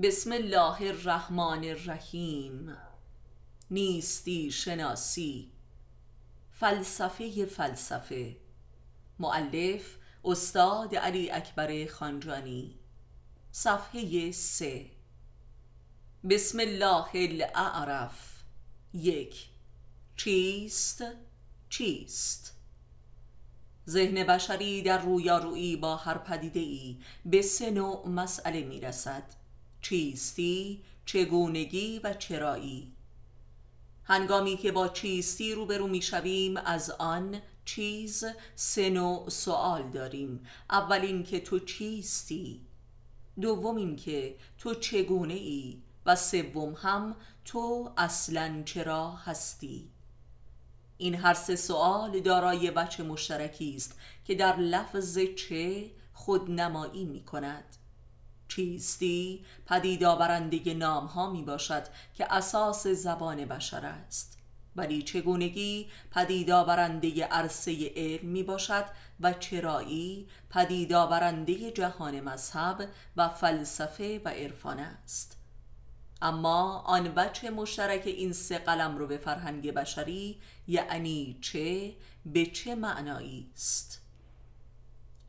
بسم الله الرحمن الرحیم. نیستی شناسی، فلسفه فلسفه، مؤلف استاد علی اکبر خانجانی، صفحه 3. بسم الله الاعرف. 1. چیست؟ چیست؟ ذهن بشری در رویارویی با هر پدیده‌ای به سه نوع مسئله می رسد: چیستی، چگونگی و چرایی. هنگامی که با چیستی روبرو می شویم، از آن چیز سه نوع سوال داریم. اول این که تو چیستی، دوم این که تو چگونه ای و سوم هم تو اصلاً چرا هستی. این هر سه سوال دارای وجه مشترکی است که در لفظ چه خودنمایی می کند. چیستی پدید آورنده نام ها می باشد که اساس زبان بشر است، ولی چگونگی پدید آورنده عرصه علم می باشد و چرایی پدید آورنده جهان مذهب و فلسفه و عرفان است. اما آن وجه مشترک این سه قلم رو به فرهنگ بشری، یعنی چه، به چه معنایی است؟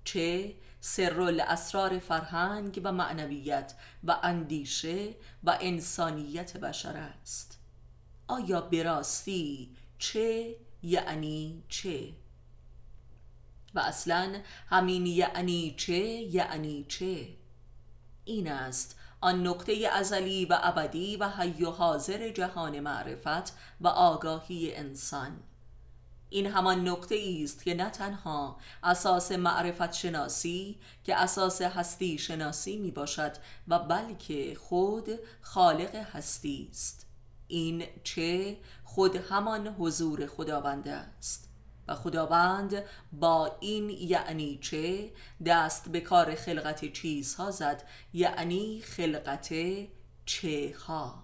چه سر الاسرار فرهنگ و معنویت و اندیشه و انسانیت بشر است. آیا به راستی چه یعنی چه؟ و اصلا همین یعنی چه یعنی چه؟ این است آن نقطه ازلی و ابدی و حی و حاضر جهان معرفت و آگاهی انسان. این همان نقطه است که نه تنها اساس معرفت شناسی که اساس هستی شناسی می باشد و بلکه خود خالق هستی است. این چه خود همان حضور خداوند است و خداوند با این یعنی چه دست به کار خلقت چیزها زد، یعنی خلقت چه ها.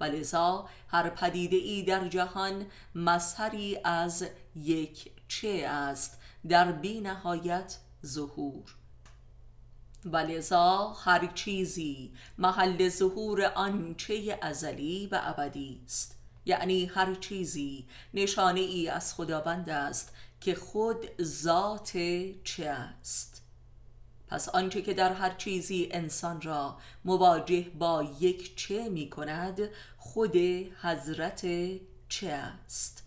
ولذا هر پدیده ای در جهان مظهری از یک چه است در بی نهایت ظهور. ولذا هر چیزی محل ظهور آن چه ازلی و ابدی است، یعنی هر چیزی نشانه ای از خداوند است که خود ذات چه است. پس آنچه که در هر چیزی انسان را مواجه با یک چه می کند، خود حضرت چه است.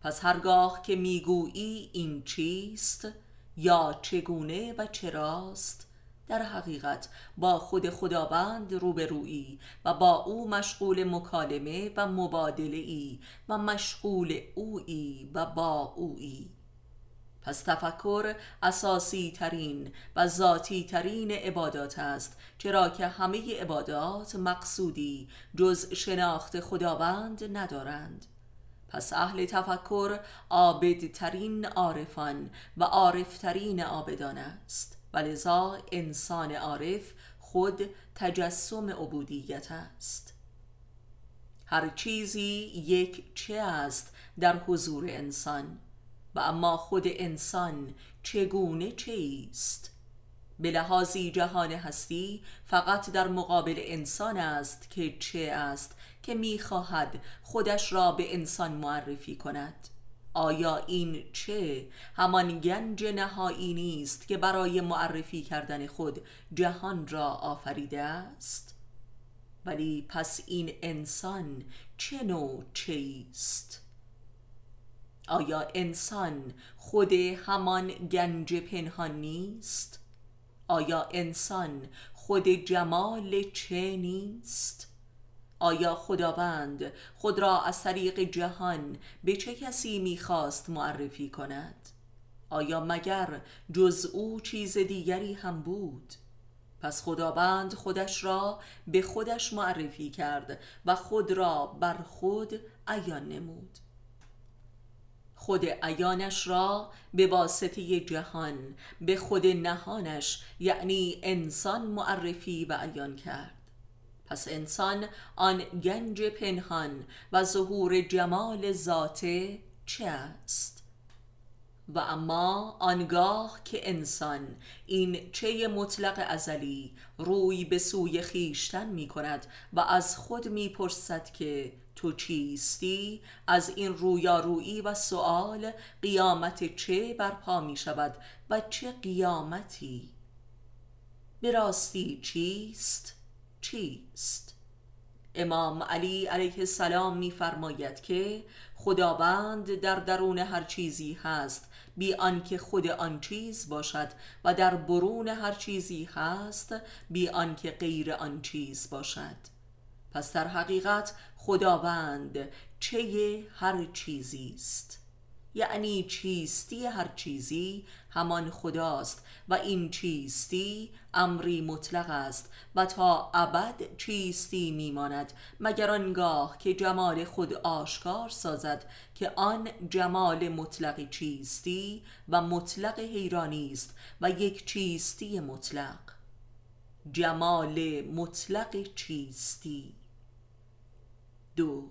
پس هرگاه که می گویی این چیست یا چگونه و چراست، در حقیقت با خود خداوند روبرویی و با او مشغول مکالمه و مبادله‌ای و مشغول اویی و با اویی. پس تفکر اساسی ترین و ذاتی ترین عبادات است، چرا که همه عبادات مقصودی جز شناخت خداوند ندارند. پس اهل تفکر عابدترین عارفان و عارفترین عابدان است. ولذا انسان عارف خود تجسم عبودیت است. هر چیزی یک چه است در حضور انسان، و اما خود انسان چگونه چیست؟ به لحاظی جهان هستی فقط در مقابل انسان است که چه است که می‌خواهد خودش را به انسان معرفی کند. آیا این چه همان گنج نهایی نیست که برای معرفی کردن خود جهان را آفریده است؟ ولی پس این انسان چه نوع چیست؟ آیا انسان خود همان گنج پنهان نیست؟ آیا انسان خود جمال چه نیست؟ آیا خداوند خود را از طریق جهان به چه کسی می‌خواست معرفی کند؟ آیا مگر جز او چیز دیگری هم بود؟ پس خداوند خودش را به خودش معرفی کرد و خود را بر خود عیان نمود. خود عیانش را به واسطه جهان به خود نهانش، یعنی انسان، معرفی و عیان کرد. پس انسان آن گنج پنهان و ظهور جمال ذات چه است؟ و اما آنگاه که انسان این چه مطلق ازلی روی به سوی خیشتن می کند و از خود می پرسد که تو چیستی، از این رویارویی و سؤال قیامت چه برپا می شود و چه قیامتی؟ به راستی چیست؟ چیست؟ امام علی علیه السلام می فرماید که خداوند در درون هر چیزی هست بی آنکه خود آن چیز باشد و در برون هر چیزی هست بی آنکه غیر آن چیز باشد. پس در حقیقت خداوند چه هر چیزی است، یعنی چیستی هر چیزی همان خداست و این چیستی امری مطلق است و تا ابد چیستی میماند مگر آنگاه که جمال خود آشکار سازد که آن جمال مطلق چیستی و مطلق حیرانی است و یک چیستی مطلق. جمال مطلق چیستی. 2.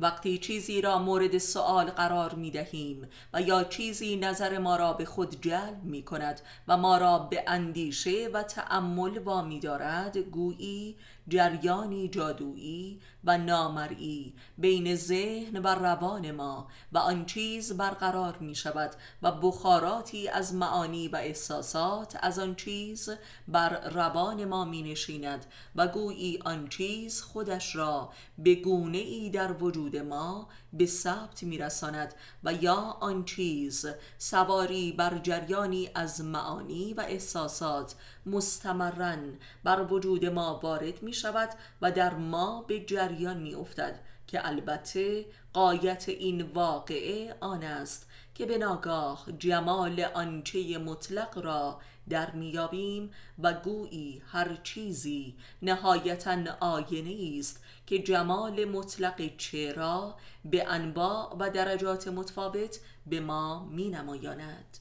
وقتی چیزی را مورد سؤال قرار می دهیم و یا چیزی نظر ما را به خود جلب می کند و ما را به اندیشه و تأمل وامی دارد، گویی جریانی جادویی و نامرئی بین ذهن و روان ما و آن چیز برقرار می شود و بخاراتی از معانی و احساسات از آن چیز بر روان ما می نشیند و گویی آن چیز خودش را به گونه ای در وجود ما به ثبت می رساند و یا آن چیز سواری بر جریانی از معانی و احساسات مستمراً بر وجود ما وارد می شود و در ما به جریان می افتد که البته غایت این واقعه آن است که به ناگاه جمال آنچه مطلق را در میابیم و گویی هر چیزی نهایتاً آینه است که جمال مطلق چه را به انواع و درجات متفاوت به ما می نمایاند.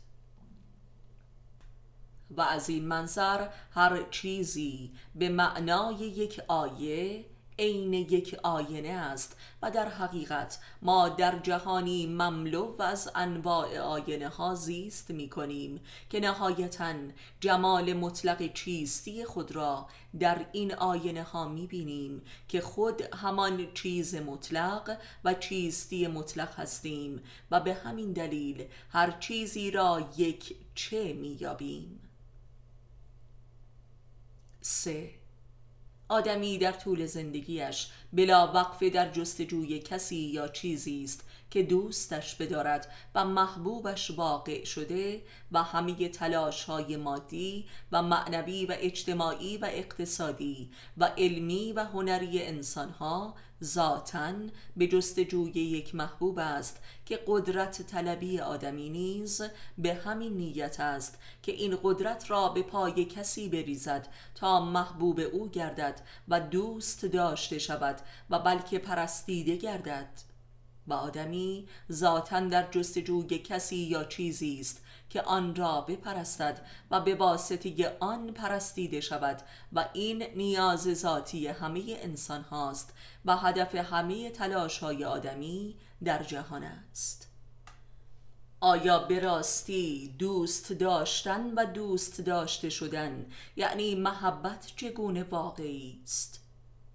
و از این منظر هر چیزی به معنای یک آیه عین یک آینه است و در حقیقت ما در جهانی مملو و از انواع آینه ها زیست می کنیم که نهایتاً جمال مطلق چیستی خود را در این آینه ها می بینیم که خود همان چیز مطلق و چیستی مطلق هستیم و به همین دلیل هر چیزی را یک چه می یابیم. 3. آدمی در طول زندگیش بلا وقف در جستجوی کسی یا چیزی است که دوستش بدارد و محبوبش واقع شده و همه تلاش‌های مادی و معنوی و اجتماعی و اقتصادی و علمی و هنری انسان‌ها ذاتاً به جستجوی یک محبوب است که قدرت طلبی آدمی نیز به همین نیت است که این قدرت را به پای کسی بریزد تا محبوب او گردد و دوست داشته شود و بلکه پرستیده گردد. و آدمی ذاتاً در جستجوی کسی یا چیزی است که آن را بپرستد و به واسطه آن پرستیده شود و این نیاز ذاتی همه انسان هاست و هدف همه تلاش های آدمی در جهان است. آیا به راستی دوست داشتن و دوست داشته شدن یعنی محبت چگونه واقعی است؟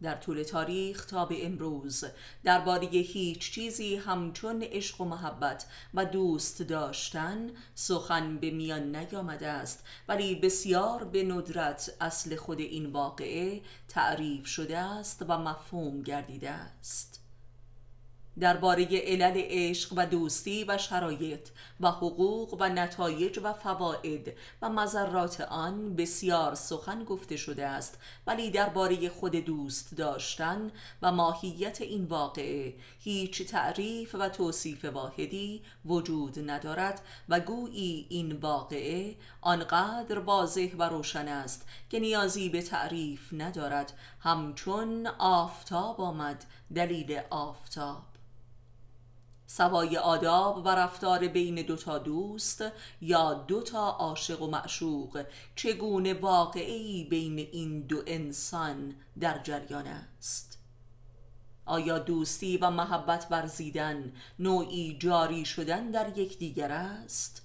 در طول تاریخ تا به امروز درباره هیچ چیزی همچون عشق و محبت و دوست داشتن سخن به میان نیامده است، ولی بسیار به ندرت اصل خود این واقعه تعریف شده است و مفهوم گردیده است. درباره علل عشق و دوستی و شرایط و حقوق و نتایج و فواید و مضرات آن بسیار سخن گفته شده است، ولی درباره خود دوست داشتن و ماهیت این واقعه هیچ تعریف و توصیف واحدی وجود ندارد و گویی این واقعه آنقدر واضح و روشن است که نیازی به تعریف ندارد، همچون آفتاب آمد دلیل آفتاب. سوای آداب و رفتار بین دوتا دوست یا دوتا عاشق و معشوق چگونه واقعی بین این دو انسان در جریان است؟ آیا دوستی و محبت ورزیدن نوعی جاری شدن در یکدیگر است؟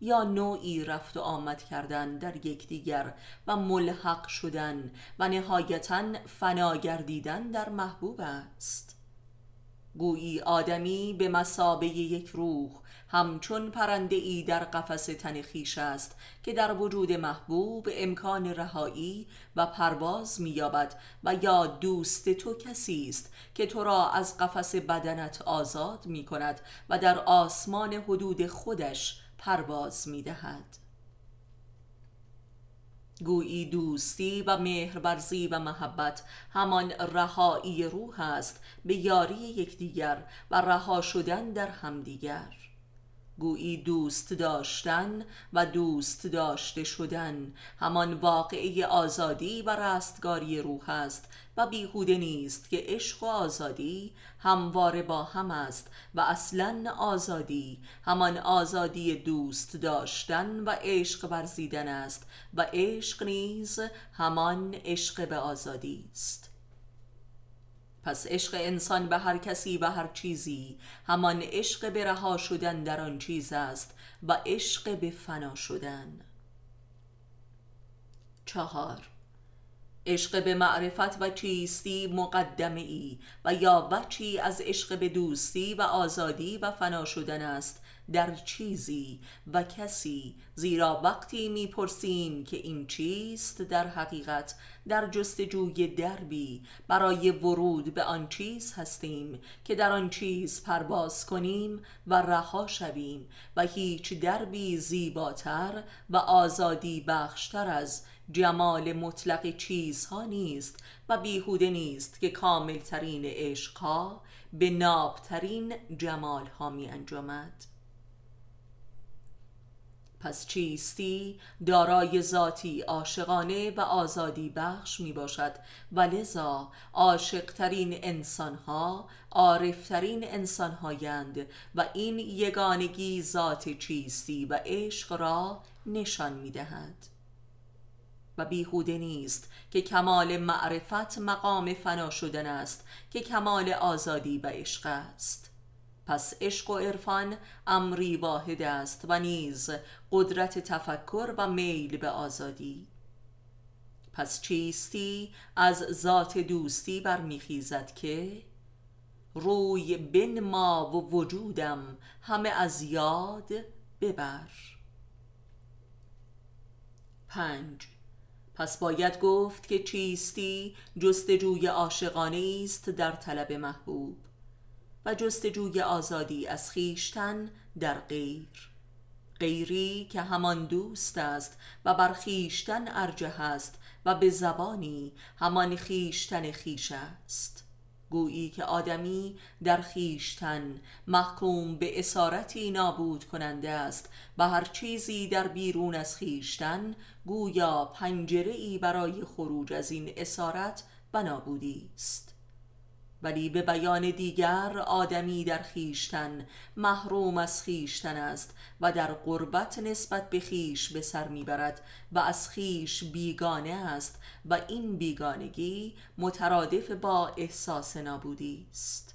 یا نوعی رفت و آمد کردن در یکدیگر و ملحق شدن و نهایتاً فنا گردیدن در محبوب است؟ گویی آدمی به مثابه یک روح همچون پرنده‌ای در قفس تن خویش است که در وجود محبوب امکان رهایی و پرواز می‌یابد و یا دوست تو کسی است که تو را از قفس بدنت آزاد می‌کند و در آسمان حدود خودش پرواز می‌دهد. گویی دوستی و مهرورزی و محبت همان رهایی روح است به یاری یکدیگر و رها شدن در همدیگر. گویی دوست داشتن و دوست داشته شدن همان واقعه آزادی و رستگاری روح است و بیهوده نیست که عشق و آزادی همواره با هم است و اصلاً آزادی همان آزادی دوست داشتن و عشق ورزیدن است و عشق نیز همان عشق به آزادی است. پس عشق انسان به هر کسی و هر چیزی همان عشق به رها شدن در آن چیز است و عشق به فنا شدن. 4. عشق به معرفت و چیستی مقدمه ای و یا وجهی از عشق به دوستی و آزادی و فنا شدن است در چیزی و کسی، زیرا وقتی میپرسیم که این چیست، در حقیقت در جستجوی دربی برای ورود به آن چیز هستیم که در آن چیز پرواز کنیم و رها شویم و هیچ دربی زیباتر و آزادی بخشتر از جمال مطلق چیزها نیست و بیهوده نیست که کاملترین عشقها به نابترین جمالها می انجامد. پس چیستی دارای ذاتی عاشقانه و آزادی بخش می باشد و لذا عاشقترین انسانها عارفترین انسانهایند و این یگانگی ذات چیستی و عشق را نشان می دهد. و بیهوده نیست که کمال معرفت مقام فنا شدن است که کمال آزادی و عشق است. پس عشق و عرفان امری واحد است و نیز قدرت تفکر و میل به آزادی. پس چیستی از ذات دوستی برمیخیزد که روی بنما و وجودم همه از یاد ببر. 5. پس باید گفت که چیستی جستجوی عاشقانه است در طلب محبوب و جستجوی آزادی از خیشتن در غیری که همان دوست است و بر خیشتن ارجح است و به زبانی همان خیشتن خیش است. گویی که آدمی در خیشتن محکوم به اسارتی نابود کننده است و هر چیزی در بیرون از خیشتن گویا پنجره‌ای برای خروج از این اسارت و نابودی است. ولی به بیان دیگر آدمی در خیشتن محروم از خیشتن است و در غربت نسبت به خیش به سر میبرد و از خیش بیگانه است و این بیگانگی مترادف با احساس نابودی است.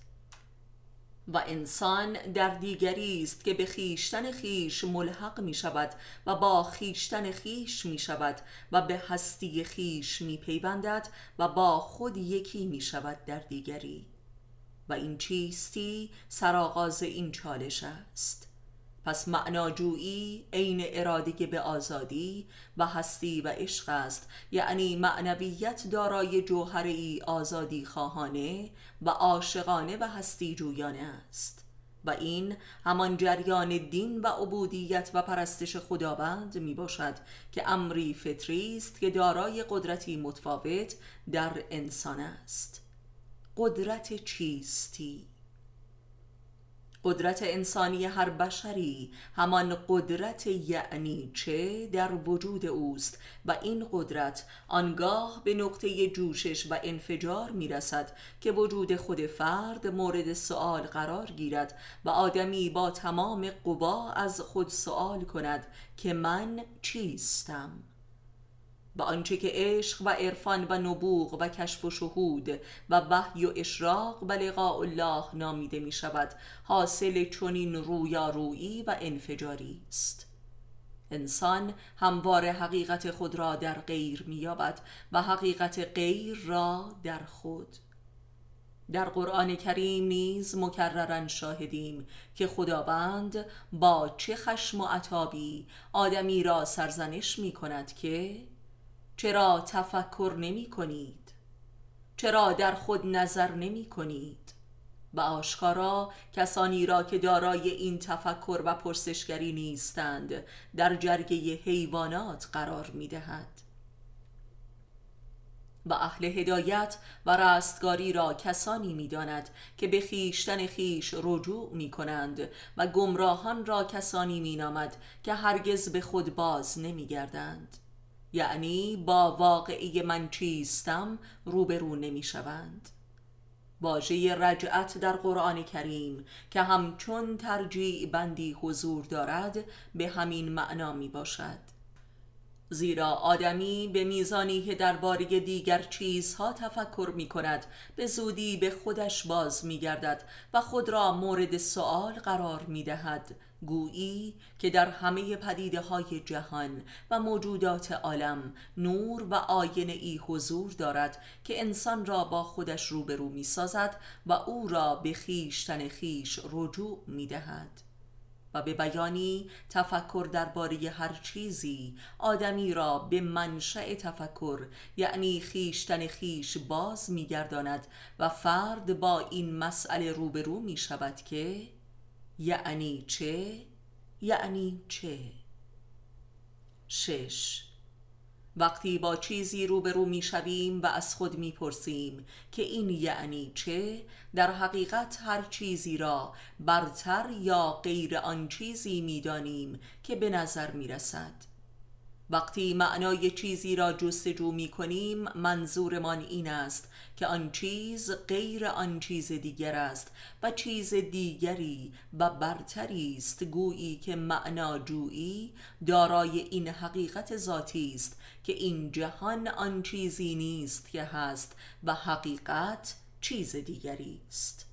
و انسان در دیگری است که به خیشتن خیش ملحق می شود و با خیشتن خیش می شود و به هستی خیش می پیوندد و با خود یکی می شود در دیگری و این چیستی سرآغاز این چالش است. پس معناجویی عین اراده به آزادی و هستی و عشق است، یعنی معنویت دارای جوهری آزادی خواهانه و عاشقانه و هستی جویانه است و این همان جریان دین و عبودیت و پرستش خداوند می باشد که امری فطری است که دارای قدرتی متفاوت در انسان است. قدرت چیستی، قدرت انسانی هر بشری همان قدرت یعنی چه در وجود اوست و این قدرت آنگاه به نقطه جوشش و انفجار میرسد که وجود خود فرد مورد سؤال قرار گیرد و آدمی با تمام قوا از خود سؤال کند که من چیستم. و آنچه که عشق و عرفان و نبوغ و کشف و شهود و وحی و اشراق و لقاء الله نامیده می شود حاصل چنین رویارویی و انفجاری است. انسان همواره حقیقت خود را در غیر می یابد و حقیقت غیر را در خود. در قرآن کریم نیز مکرراً شاهدیم که خداوند با چه خشم و عتابی آدمی را سرزنش می کند که چرا تفکر نمی کنید؟ چرا در خود نظر نمی کنید؟ و آشکارا کسانی را که دارای این تفکر و پرسشگری نیستند در جرگه حیوانات قرار می دهد. و اهل هدایت و رستگاری را کسانی می داند که به خیشتن خیش رجوع می کنند و گمراهان را کسانی می نامد که هرگز به خود باز نمی گردند، یعنی با واقعی من چیستم روبرو نمی شوند. واژه رجعت در قرآن کریم که همچون ترجیع بندی حضور دارد به همین معنا می باشد، زیرا آدمی به میزانی که درباره دیگر چیزها تفکر می کند به زودی به خودش باز می گردد و خود را مورد سؤال قرار می دهد، گویی که در همه پدیده های جهان و موجودات عالم نور و آینه ای حضور دارد که انسان را با خودش روبرو می سازد و او را به خیشتن خیش رجوع می دهد. و به بیانی تفکر درباره هر چیزی آدمی را به منشأ تفکر یعنی خیشتن خیش باز می‌گرداند و فرد با این مسئله روبرو می‌شود که یعنی چه؟ یعنی چه؟ 6. وقتی با چیزی روبرو می‌شویم و از خود می‌پرسیم که این یعنی چه، در حقیقت هر چیزی را برتر یا غیر آن چیزی می‌دانیم که به نظر می‌رسد. وقتی معنای چیزی را جستجو می‌کنیم، منظورمان این است که آن چیز غیر آن چیز دیگر است و چیز دیگری و برتری است، گویی که معناجویی دارای این حقیقت ذاتی است که این جهان آن چیزی نیست که هست و حقیقت چیز دیگری است.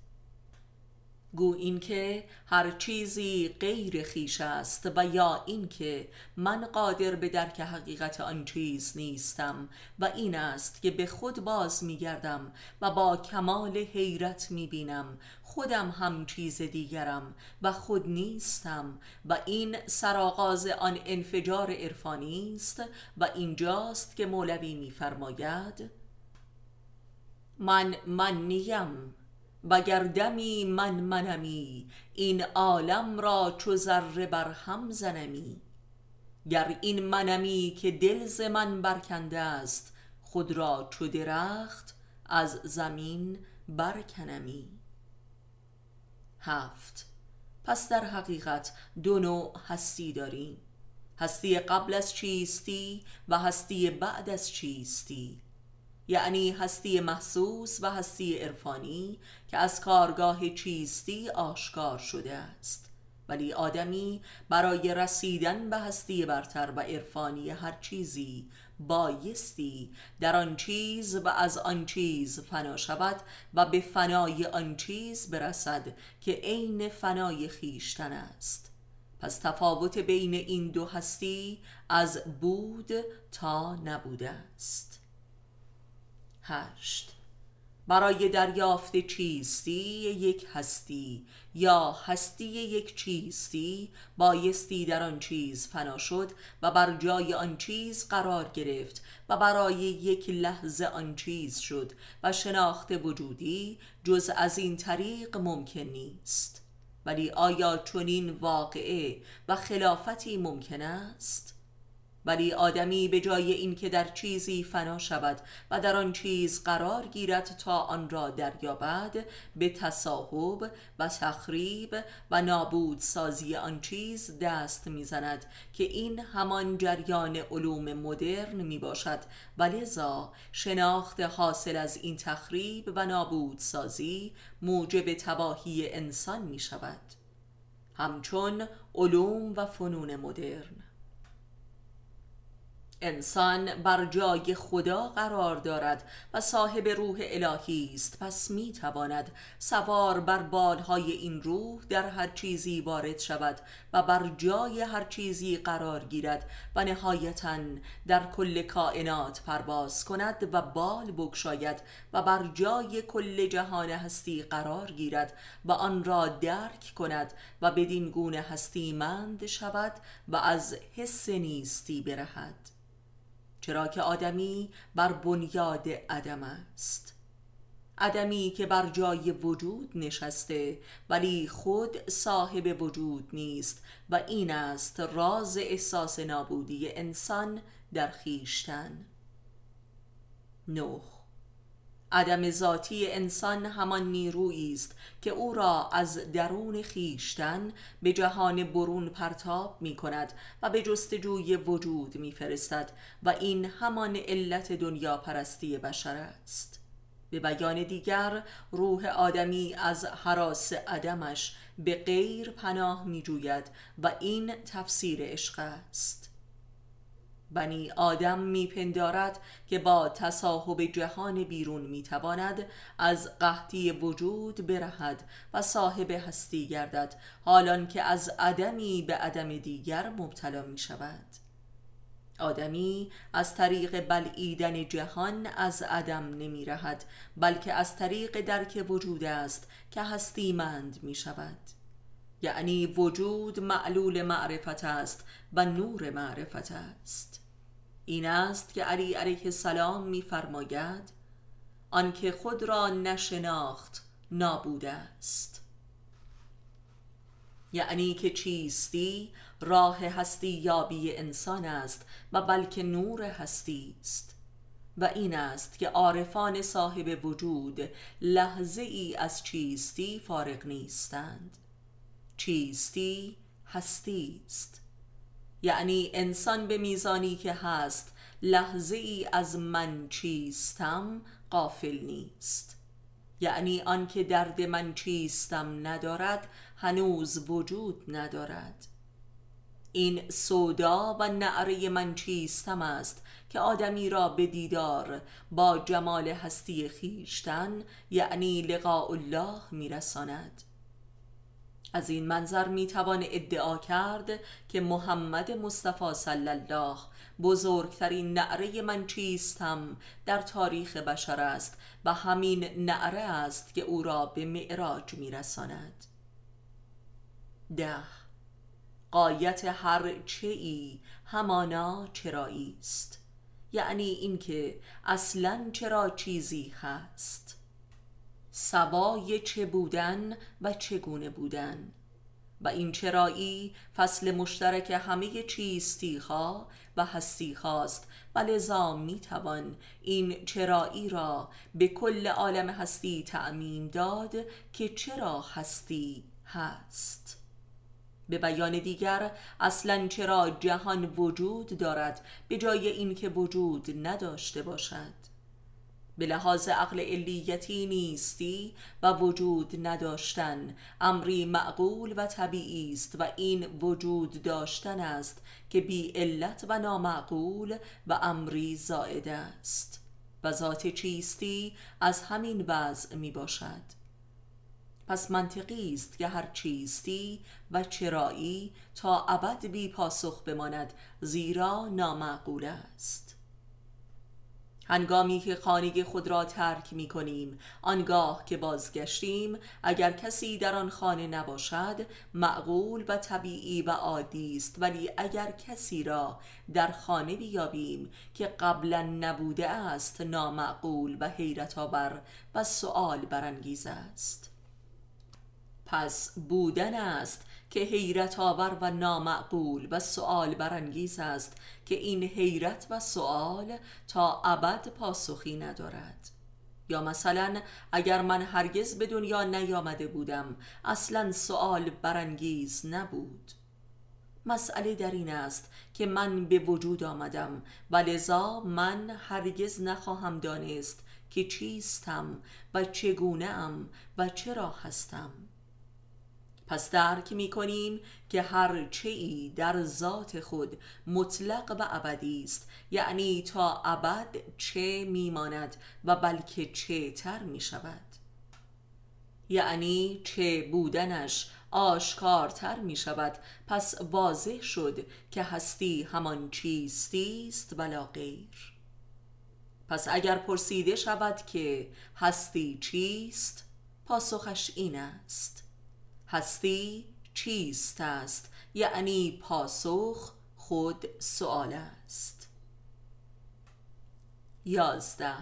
گو این که هر چیزی غیر خویش است و یا این که من قادر به درک حقیقت آن چیز نیستم و این است که به خود باز می گردم و با کمال حیرت می بینم خودم هم چیز دیگرم و خود نیستم و این سرآغاز آن انفجار عرفانی است و اینجاست که مولوی می فرماید من نیم وگر دمی من منمی، این عالم را چو ذره بر هم زنمی. گر این منمی که دل ز من برکنده است، خود را چو درخت از زمین برکنمی. 7. پس در حقیقت دو نوع هستی داریم، هستی قبل از چیستی و هستی بعد از چیستی، یعنی هستی محسوس و هستی عرفانی که از کارگاه چیستی آشکار شده است. ولی آدمی برای رسیدن به هستی برتر و عرفانی هر چیزی بایستی در آن چیز و از آن چیز فنا شود و به فنای آن چیز برسد که عین فنای خیشتن است. پس تفاوت بین این دو هستی از بود تا نبوده است. 8. برای دریافت چیستی یک هستی یا هستی یک چیستی بایستی در آن چیز فنا شد و بر جای آن چیز قرار گرفت و برای یک لحظه آن چیز شد و شناخت وجودی جز از این طریق ممکن نیست. ولی آیا چنین واقعه و خلافتی ممکن است؟ ولی آدمی به جای این که در چیزی فنا شود و در آن چیز قرار گیرد تا آن را دریابد، به تصاحب و تخریب و نابود سازی آن چیز دست می‌زند که این همان جریان علوم مدرن میباشد و لذا شناخت حاصل از این تخریب و نابود سازی موجب تباهی انسان میشود، همچون علوم و فنون مدرن. انسان بر جای خدا قرار دارد و صاحب روح الهی است، پس می تواند سوار بر بالهای این روح در هر چیزی وارد شود و بر جای هر چیزی قرار گیرد و نهایتاً در کل کائنات پرواز کند و بال بگشاید و بر جای کل جهان هستی قرار گیرد و آن را درک کند و بدین گونه هستی مند شود و از حس نیستی برهد، چرا که آدمی بر بنیاد عدم است. عدمی که بر جای وجود نشسته ولی خود صاحب وجود نیست و این است راز احساس نابودی انسان در خیشتن. 9. عدم ذاتی انسان همان نیرویی است که او را از درون خیشتن به جهان برون پرتاب می کند و به جستجوی وجود می فرستد و این همان علت دنیا پرستی بشر است. به بیان دیگر روح آدمی از هراس عدمش به غیر پناه می جوید و این تفسیر عشق است. بنی آدم میپندارد که با تصاحب جهان بیرون میتواند از قحطی وجود برهد و صاحب هستی گردد، حالان که از عدمی به عدم دیگر مبتلا میشود. آدمی از طریق بلعیدن جهان از عدم نمیرهد، بلکه از طریق درک وجود است که هستی مند میشود. یعنی وجود معلول معرفت است و نور معرفت است. این است که علی علیه السلام می‌فرماید آنکه خود را نشناخت نابود است، یعنی که چیستی راه هستی یابی انسان است و بلکه نور هستی است. و این است که عارفان صاحب وجود لحظه ای از چیستی فارغ نیستند. چیستی هستی است، یعنی انسان به میزانی که هست لحظه ای از من چیستم غافل نیست، یعنی آن که درد من چیستم ندارد هنوز وجود ندارد. این سودا و نعره من چیستم است که آدمی را به دیدار با جمال هستی خیشتن یعنی لقاء الله میرساند. از این منظر میتوان ادعا کرد که محمد مصطفی صلی الله بزرگترین نعره من چیستم در تاریخ بشر است و همین نعره است که او را به معراج میرساند. 10. غایت هر چیزی همانا چرایی است، یعنی اینکه اصلاً چرا چیزی هست، سوای چه بودن و چگونه بودن. و این چرایی فصل مشترک همه چیستی‌ها و هستی‌هاست و لذا میتوان این چرایی را به کل عالم هستی تعمیم داد که چرا هستی هست. به بیان دیگر اصلاً چرا جهان وجود دارد به جای اینکه وجود نداشته باشد. به لحاظ عقل علیتی نیستی و وجود نداشتن امری معقول و طبیعی است و این وجود داشتن است که بی علت و نامعقول و امری زائد است و ذات چیستی از همین وضع می باشد. پس منطقی است که هر چیستی و چرایی تا ابد بی پاسخ بماند، زیرا نامعقول است. هنگامی که خانه خود را ترک می کنیم، آنگاه که بازگشتیم، اگر کسی در آن خانه نباشد، معقول و طبیعی و عادی است، ولی اگر کسی را در خانه بیابیم که قبلا نبوده است، نامعقول و حیرت آور و سؤال برانگیز است. پس بودن است که حیرت آور و نامعقول و سؤال برانگیز است که این حیرت و سؤال تا ابد پاسخی ندارد. یا مثلا اگر من هرگز به دنیا نیامده بودم اصلا سؤال برانگیز نبود. مسئله در این است که من به وجود آمدم و لذا من هرگز نخواهم دانست که چیستم و چگونه ام و چرا هستم. پس درک می‌کنیم که هر چیزی در ذات خود مطلق و ابدی است، یعنی تا ابد چه می‌ماند و بلکه چه تر می‌شود، یعنی چه بودنش آشکارتر می شود. پس واضح شد که هستی همان چیستی است و لا غیر. پس اگر پرسیده شود که هستی چیست، پاسخش این است: هستی چیست است، یعنی پاسخ خود سؤال است. 11.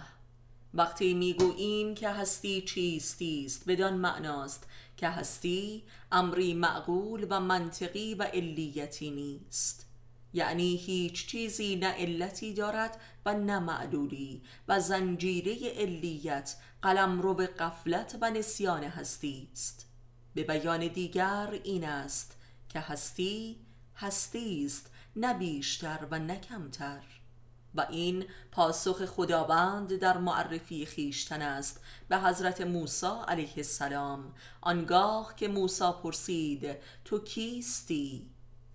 وقتی میگوییم که هستی چیستی است، بدان معناست که هستی امری معقول و منطقی و علیتی نیست، یعنی هیچ چیزی نه علتی دارد و نه معلولی، و زنجیره علیت قلمرو غفلت و نسیان هستی است. به بیان دیگر این است که هستی هستی است، نه بیشتر و نه کمتر، و این پاسخ خداوند در معرفی خیشتن است به حضرت موسی علیه السلام. آنگاه که موسی پرسید تو کیستی؟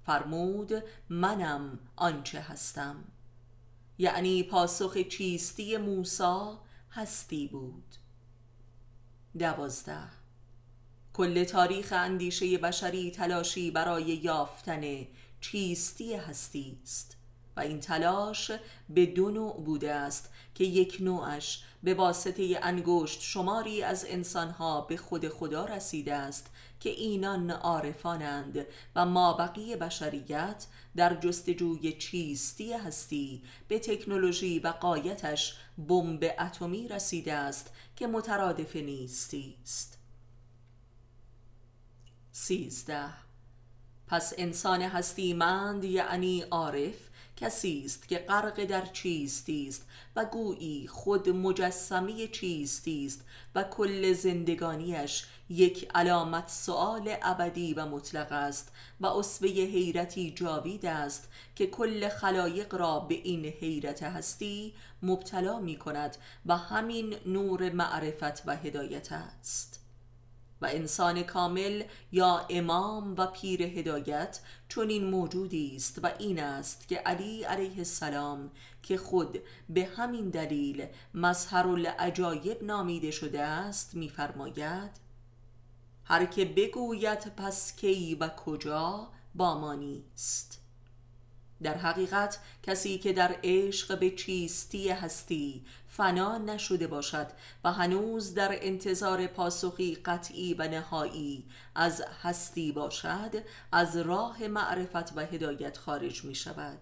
فرمود منم آنچه هستم، یعنی پاسخ چیستی موسی هستی بود. 12. کل تاریخ اندیشه بشری تلاشی برای یافتن چیستی هستی است، و این تلاش به دو نوع بوده است که یک نوعش به واسطه انگشت شماری از انسانها به خود خدا رسیده است که اینان عارفانند، و ما بقیه بشریت در جستجوی چیستی هستی به تکنولوژی و غایتش بمب اتمی رسیده است که مترادف نیستی است. 13. پس انسان هستیمند یعنی عارف کسی است که غرق در چیستی است و گویی خود مجسمه چیستی است و کل زندگانیش یک علامت سؤال ابدی و مطلق است، و اسوه حیرتی جاوید است که کل خلایق را به این حیرت هستی مبتلا می کند، و همین نور معرفت و هدایت است. و انسان کامل یا امام و پیر هدایت چنین موجودی است، و این است که علی علیه السلام که خود به همین دلیل مظهر العجایب نامیده شده است می‌فرماید: هر که بگوید پس کی و کجا با ما نیست. در حقیقت کسی که در عشق به چیستی هستی فنا نشده باشد و هنوز در انتظار پاسخی قطعی و نهایی از هستی باشد، از راه معرفت و هدایت خارج می شود.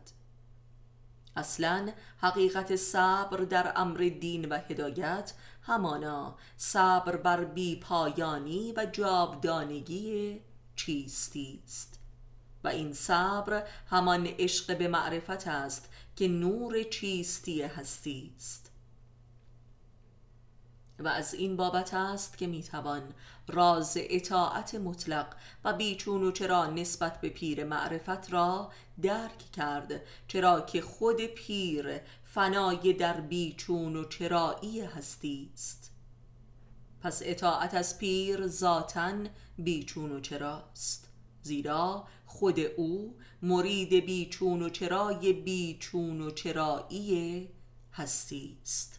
اصلاً حقیقت صبر در امر دین و هدایت همانا صبر بر بی پایانی و جاودانگی چیستی است، و این صبر همان عشق به معرفت است که نور چیستی هستی است. و از این بابت است که میتوان راز اطاعت مطلق و بیچون و چرا نسبت به پیر معرفت را درک کرد، چرا که خود پیر فنای در بیچون و چرایی هستی است. پس اطاعت از پیر ذاتاً بیچون و چراست، زیرا خود او مرید بیچون و چرای بیچون و چرایی هستی است.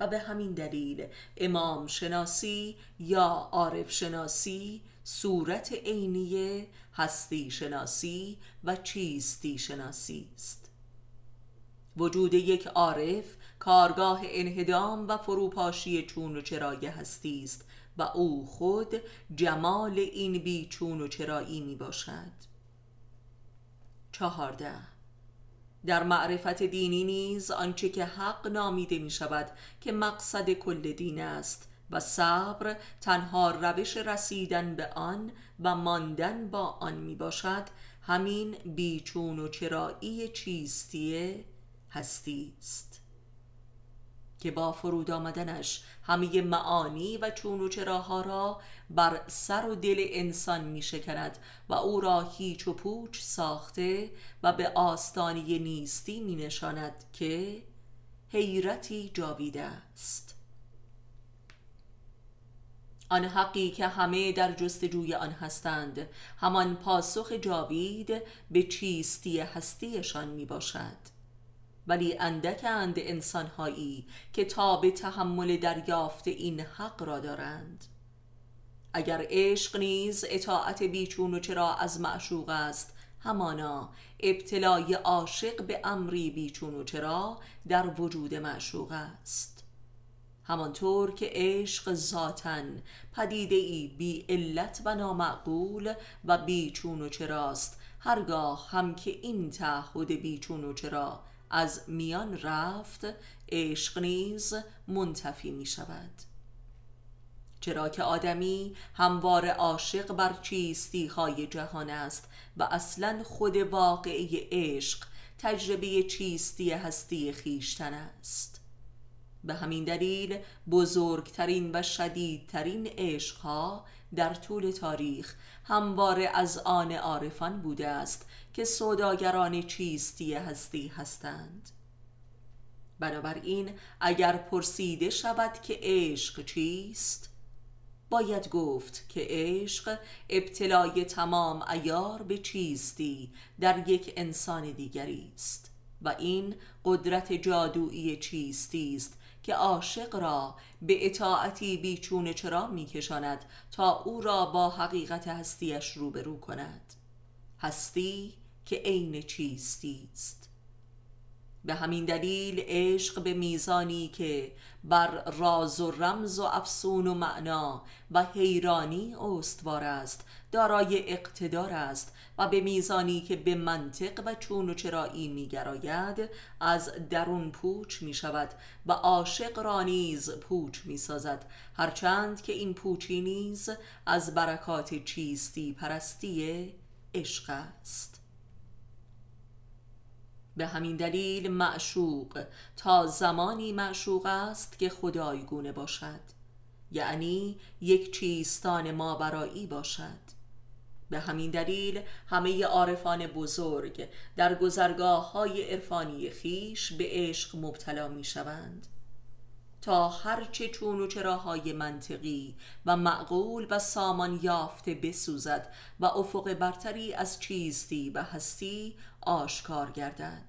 و به همین دلیل امام شناسی یا عارف شناسی صورت عینی هستی شناسی و چیستی شناسی است. وجود یک عارف کارگاه انهدام و فروپاشی چون و چرای هستی است، و او خود جمال این بیچون و چرایی می باشد. 14. در معرفت دینی نیز آنچه که حق نامیده می شود که مقصد کل دین است، و صبر تنها روش رسیدن به آن و ماندن با آن می باشد، همین بیچون و چرایی چیستی هستی است که با فرود آمدنش همه معانی و چون و چراها را بر سر و دل انسان می شکند و او را هیچ و پوچ ساخته و به آستانه نیستی می نشاند که حیرتی جاویده است. آن حقی که همه در جستجوی آن هستند، همان پاسخ جاوید به چیستی هستیشان می باشد. ولی اندکند انسانهایی که تاب تحمل دریافت این حق را دارند. اگر عشق نیز اطاعت بیچون و چرا از معشوق است، همانا ابتلای عاشق به امری بیچون و چرا در وجود معشوق است. همانطور که عشق ذاتاً پدیده‌ای بی علت و نامعقول و بیچون و چراست، هرگاه هم که این تعهد بیچون و چرا از میان رفت، عشق نیز منتفی می شود. چرا که آدمی هموار عاشق بر چیستی های جهان است و اصلا خود واقعی عشق تجربه چیستی هستی خیشتن است. به همین دلیل بزرگترین و شدیدترین عشقها در طول تاریخ همواره از آن عارفان بوده است که سوداگران چیستی هستی هستند. بنابراین اگر پرسیده شود که عشق چیست، باید گفت که عشق ابتلای تمام عیار به چیستی در یک انسان دیگری است و این قدرت جادویی چیستی است که عاشق را به اطاعتی بیچون چرا می‌کشاند تا او را با حقیقت هستیش روبرو کند، هستی که عین چیستی است. به همین دلیل عشق به میزانی که بر راز و رمز و افسون و معنا و حیرانی استوار است دارای اقتدار است و به میزانی که به منطق و چون و چرایی می‌گراید از درون پوچ می‌شود و عاشق را نیز پوچ می‌سازد، هرچند که این پوچی نیز از برکات چیستی پرستی عشق است. به همین دلیل معشوق تا زمانی معشوق است که خدایگونه باشد، یعنی یک چیستان ماورایی باشد. به همین دلیل همه عارفان بزرگ در گذرگاه‌های عرفانی خیش به عشق مبتلا می‌شوند تا هرچه چون و چراهای منطقی و معقول و سامان یافته بسوزد و افق برتری از چیستی و هستی آشکار گردد.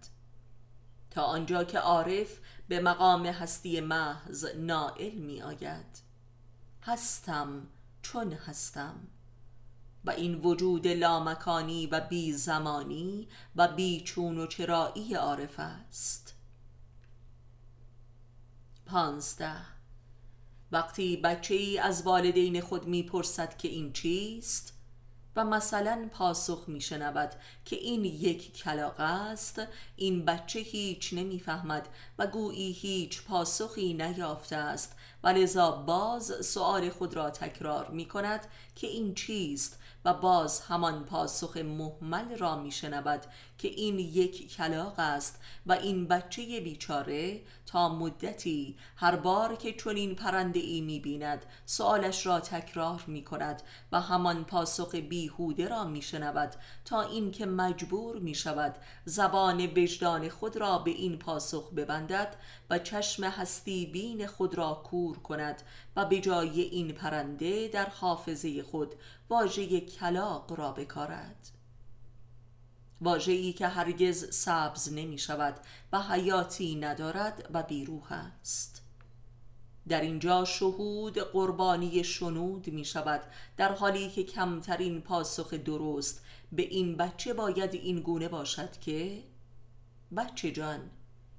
تا آنجا که عارف به مقام هستی محض نائل می آید، هستم چون هستم، و این وجود لامکانی و بی زمانی و بی چون و چرایی عارف است. 15. وقتی بچه‌ای از والدین خود می‌پرسد که این چیست و مثلا پاسخ می‌شنود که این یک کلاغ است، این بچه هیچ نمی‌فهمد و گویی هیچ پاسخی نیافته است و لذا باز سؤال خود را تکرار می‌کند که این چیست و باز همان پاسخ مهمل را میشنود که این یک کلاغ است و این بچه بیچاره تا مدتی هر بار که چنین پرنده‌ای می‌بیند سؤالش را تکرار می‌کند و همان پاسخ بیهوده را میشنود تا اینکه مجبور میشود زبان وجدان خود را به این پاسخ ببندد و چشم هستی بین خود را کور کند و به جای این پرنده در حافظه خود واژه کلاغ را بکارد، واژه‌ای که هرگز سبز نمی شود و حیاتی ندارد و بیروح است. در اینجا شهود قربانی شنود می شود، در حالی که کمترین پاسخ درست به این بچه باید این گونه باشد که بچه جان،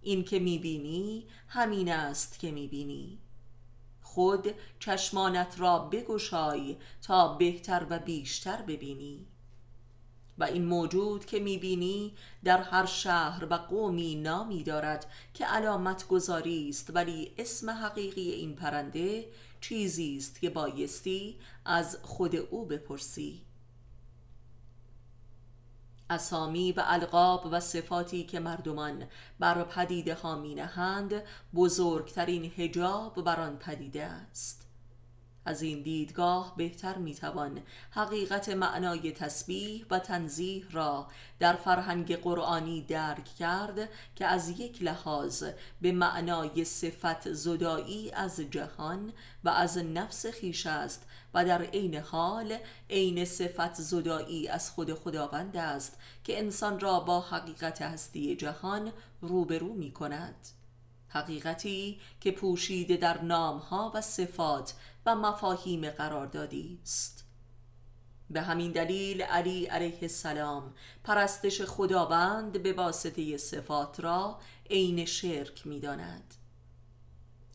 این که می بینی همین است که می بینی، خود چشمانت را بگشای تا بهتر و بیشتر ببینی. و این موجود که می‌بینی در هر شهر و قومی نامی دارد که علامت گذاری است، ولی اسم حقیقی این پرنده چیزی است که بایستی از خود او بپرسی. اسامی و القاب و صفاتی که مردمان بر پدیده ها می نهند بزرگترین حجاب بر آن پدیده است. از این دیدگاه بهتر میتوان حقیقت معنای تسبیح و تنزیه را در فرهنگ قرآنی درک کرد که از یک لحاظ به معنای صفت زدایی از جهان و از نفس خیش است و در عین حال عین صفت زدایی از خود خداوند است که انسان را با حقیقت هستی جهان روبرو می کند. حقیقتی که پوشیده در نامها و صفات و مفاهیم قراردادی است. به همین دلیل علی علیه السلام پرستش خداوند به واسطه صفات را عین شرک می داند.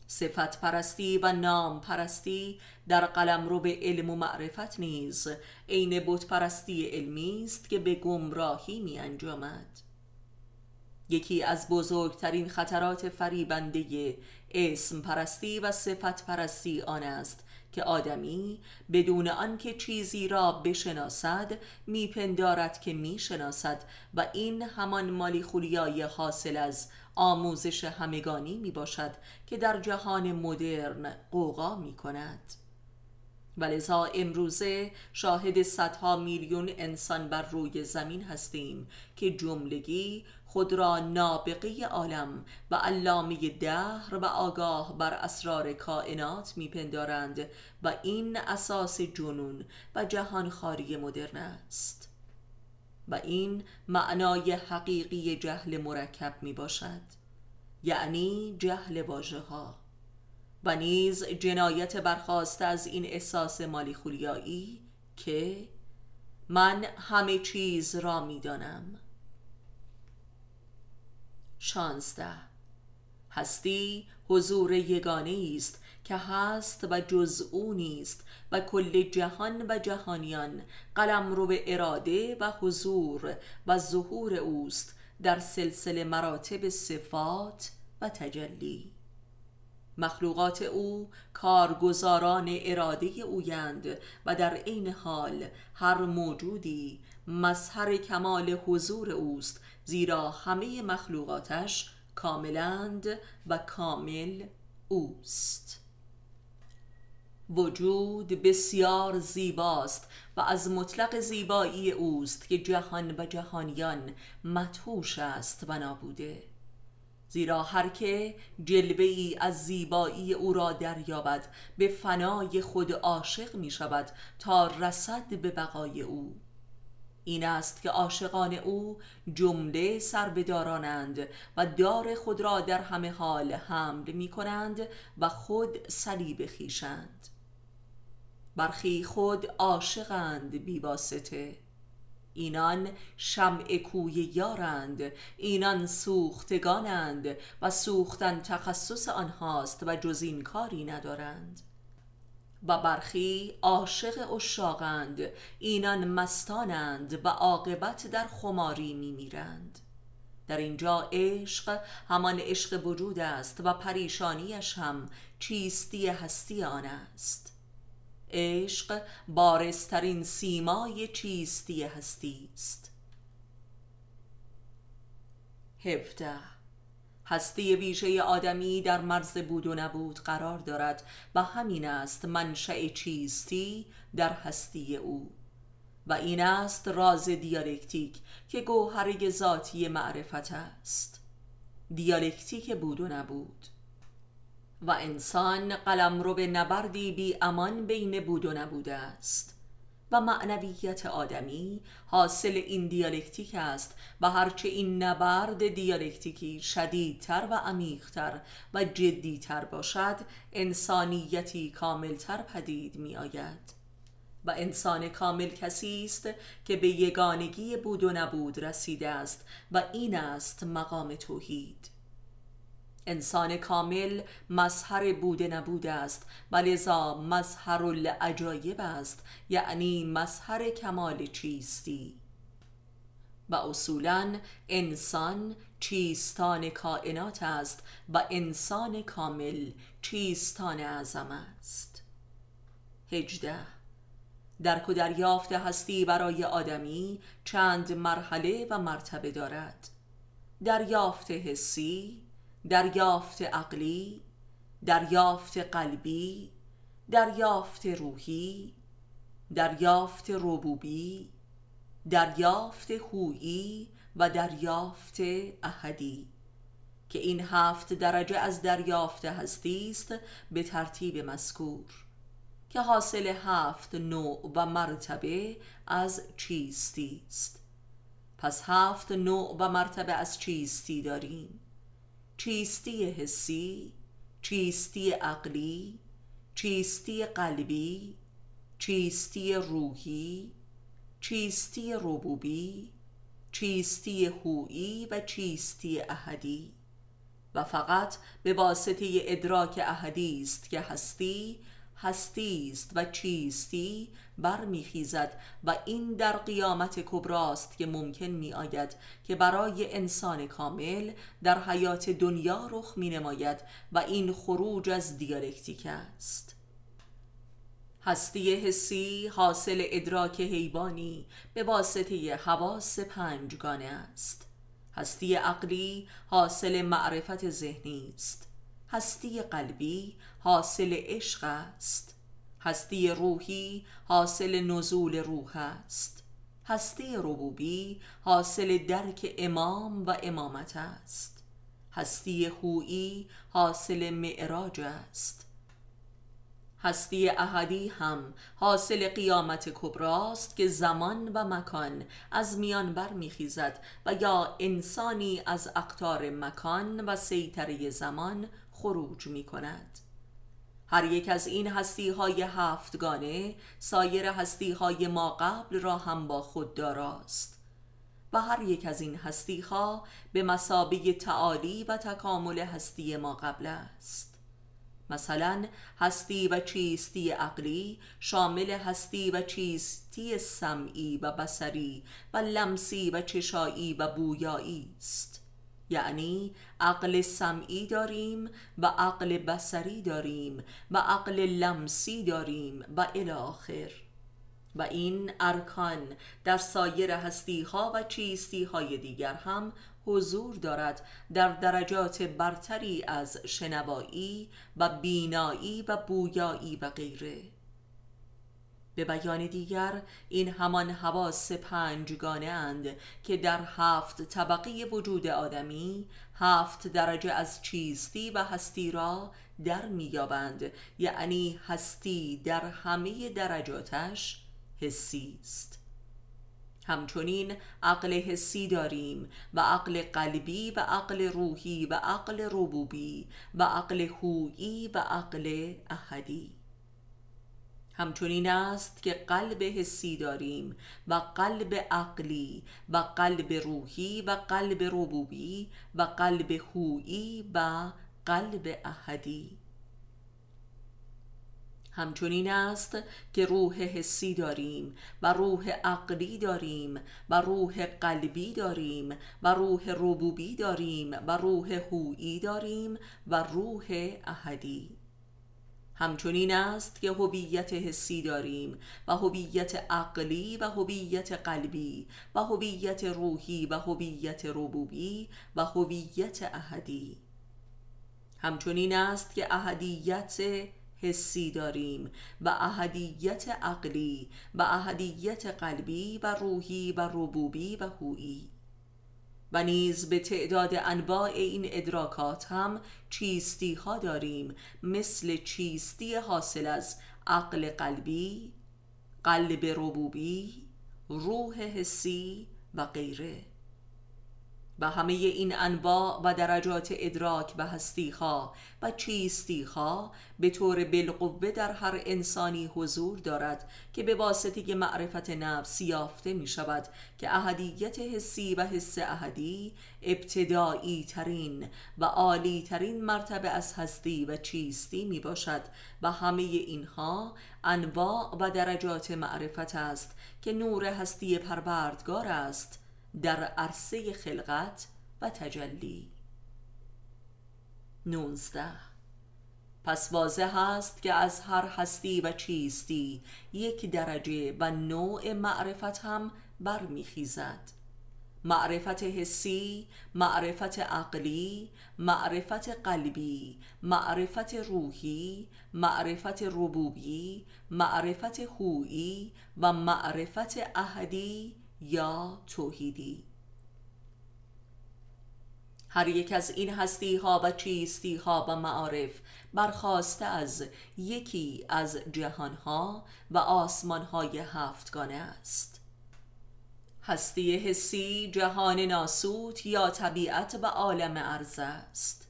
صفت پرستی و نام پرستی در قلمرو به علم و معرفت نیز عین بت پرستی علمی است که به گمراهی می انجامد. یکی از بزرگترین خطرات فریبنده اسم پرستی و صفت پرستی آن است که آدمی بدون آنکه چیزی را بشناسد میپندارد که میشناسد و این همان مالیخولیای حاصل از آموزش همگانی میباشد که در جهان مدرن غوغا میکند. ولذا امروزه شاهد صدها میلیون انسان بر روی زمین هستیم که جملگی خود را نابغه عالم و علامه دهر و آگاه بر اسرار کائنات میپندارند و این اساس جنون و جهانخواری مدرن است و این معنای حقیقی جهل مرکب میباشد، یعنی جهل واژه‌ها و نیز جنایت برخاسته از این احساس مالیخولیایی که من همه چیز را میدانم. 16. هستی حضور یگانه است که هست و جز او نیست و کل جهان و جهانیان قلمرو اراده و حضور و ظهور اوست در سلسله مراتب صفات و تجلی. مخلوقات او کارگزاران اراده اویند و در عین حال هر موجودی مظهر کمال حضور اوست، زیرا همه مخلوقاتش کاملند و کامل اوست. وجود بسیار زیباست و از مطلق زیبایی اوست که جهان و جهانیان مدهوش است و نابوده، زیرا هر که جلوه‌ای از زیبایی او را دریابد به فنای خود عاشق می شود تا رسد به بقای او. این است که عاشقان او جمله سربدارانند و دار خود را در همه حال حمل می کنند و خود صلیب خویشند. برخی خود عاشقند بی واسطه، اینان شمع کوی یارند، اینان سوختگانند و سوختن تخصص آنهاست و جز این کاری ندارند. و برخی عاشق عشاقند، اینان مستانند و عاقبت در خماری میمیرند. در اینجا عشق همان عشق وجود است و پریشانیش هم چیستی هستی آن است. عشق بارزترین سیمای چیستی هستی است. 17. هستی ویژه آدمی در مرز بود و نبود قرار دارد و همین است منشأ چیستی در هستی او و این است راز دیالکتیک که گوهره ذاتی معرفت است، دیالکتیک بود و نبود. و انسان قلمرو به نبردی بی امان بین بود و نبوده است و معنویت آدمی حاصل این دیالکتیک است و هرچه این نبرد دیالکتیکی شدیدتر و عمیق‌تر و جدی‌تر باشد انسانیتی کاملتر پدید می آید و انسان کامل کسی است که به یگانگی بود و نبود رسیده است و این است مقام توحید. انسان کامل مظهر بوده نبوده است و لذا مظهر العجایب است، یعنی مظهر کمال چیستی و اصولاً انسان چیستان کائنات است و انسان کامل چیستان اعظم است. 18. درک و دریافت هستی برای آدمی چند مرحله و مرتبه دارد: دریافت حسی، دریافت عقلی، دریافت قلبی، دریافت روحی، دریافت ربوبی، دریافت هویی و دریافت احدی که این 7 درجه از دریافت هستی است به ترتیب مذکور که حاصل 7 نوع و مرتبه از چیستی است. پس 7 نوع و مرتبه از چیستی داریم: چیستی حسی، چیستی عقلی، چیستی قلبی، چیستی روحی، چیستی ربوبی، چیستی هویی و چیستی احدی. و فقط به واسطه ادراک احدی است که هستی هستی است و چیستی برمیخیزد و این در قیامت کبری است که ممکن میآید که برای انسان کامل در حیات دنیا رخ مینماید و این خروج از دیالکتیک است. هستی حسی حاصل ادراک حیوانی به واسطه حواس 5 گانه است. هستی عقلی حاصل معرفت ذهنی است. هستی قلبی حاصل عشق است. هستی روحی حاصل نزول روح است. هستی ربوبی حاصل درک امام و امامت است. هستی هویی حاصل معراج است. هستی احدی هم حاصل قیامت کبری است که زمان و مکان از میان برمیخیزد و یا انسانی از اقطار مکان و سیطره زمان خروج می کند. هر یک از این هستی های 7 گانه سایر هستی های ما قبل را هم با خود داراست و هر یک از این هستی ها به مثابه تعالی و تکامل هستی ما قبل است. مثلا هستی و چیستی عقلی شامل هستی و چیستی سمعی و بصری و لمسی و چشایی و بویایی است. یعنی عقل سمعی داریم و عقل بصری داریم و عقل لمسی داریم و الی آخر. و این ارکان در سایر هستی ها و چیستی های دیگر هم حضور دارد در درجات برتری از شنوایی و بینایی و بویایی و غیره. به بیان دیگر این همان حواس 5 گانه اند که در 7 طبقه وجود آدمی 7 درجه از چیستی و هستی را در می‌یابند. یعنی هستی در همه درجاتش حسی است. همچنین عقل حسی داریم و عقل قلبی و عقل روحی و عقل ربوبی و عقل هویی و عقل احدی. همچنین است که قلب حسی داریم و قلب عقلی و قلب روحی و قلب ربوبی و قلب هویی و قلب احدی. همچنین است که روح حسی داریم و روح عقلی داریم و روح قلبی داریم و روح ربوبی داریم و روح هویی داریم و روح احدی. همچنین است که هویت حسی داریم و هویت عقلی و هویت قلبی و هویت روحی و هویت ربوبی و هویت احدی. همچنین است که احدیت حسی داریم و احدیت عقلی و احدیت قلبی و روحی و ربوبی و هویی. و نیز به تعداد انواع این ادراکات هم چیستی ها داریم، مثل چیستی حاصل از عقل قلبی، قلب ربوبی، روح حسی و غیره. و همه این انواع و درجات ادراک و هستی ها و چیستی ها به طور بالقوه در هر انسانی حضور دارد که به واسطه معرفت نفس یافته می شود که احدیت حسی و حس احدی ابتدایی ترین و عالی ترین مرتبه از هستی و چیستی می باشد و همه اینها انواع و درجات معرفت است که نور هستی پروردگار است در عرصه خلقت و تجلی. 19. پس واضح است که از هر هستی و چیستی 1 درجه و نوع معرفت هم برمیخیزد. معرفت حسی، معرفت عقلی، معرفت قلبی، معرفت روحی، معرفت ربوبی، معرفت هویی و معرفت احدی یا توحیدی. هر یک از این هستی ها و چیستی ها و معارف برخواسته از یکی از جهان ها و آسمان های هفتگانه است. هستی حسی جهان ناسوت یا طبیعت و عالم ارض است.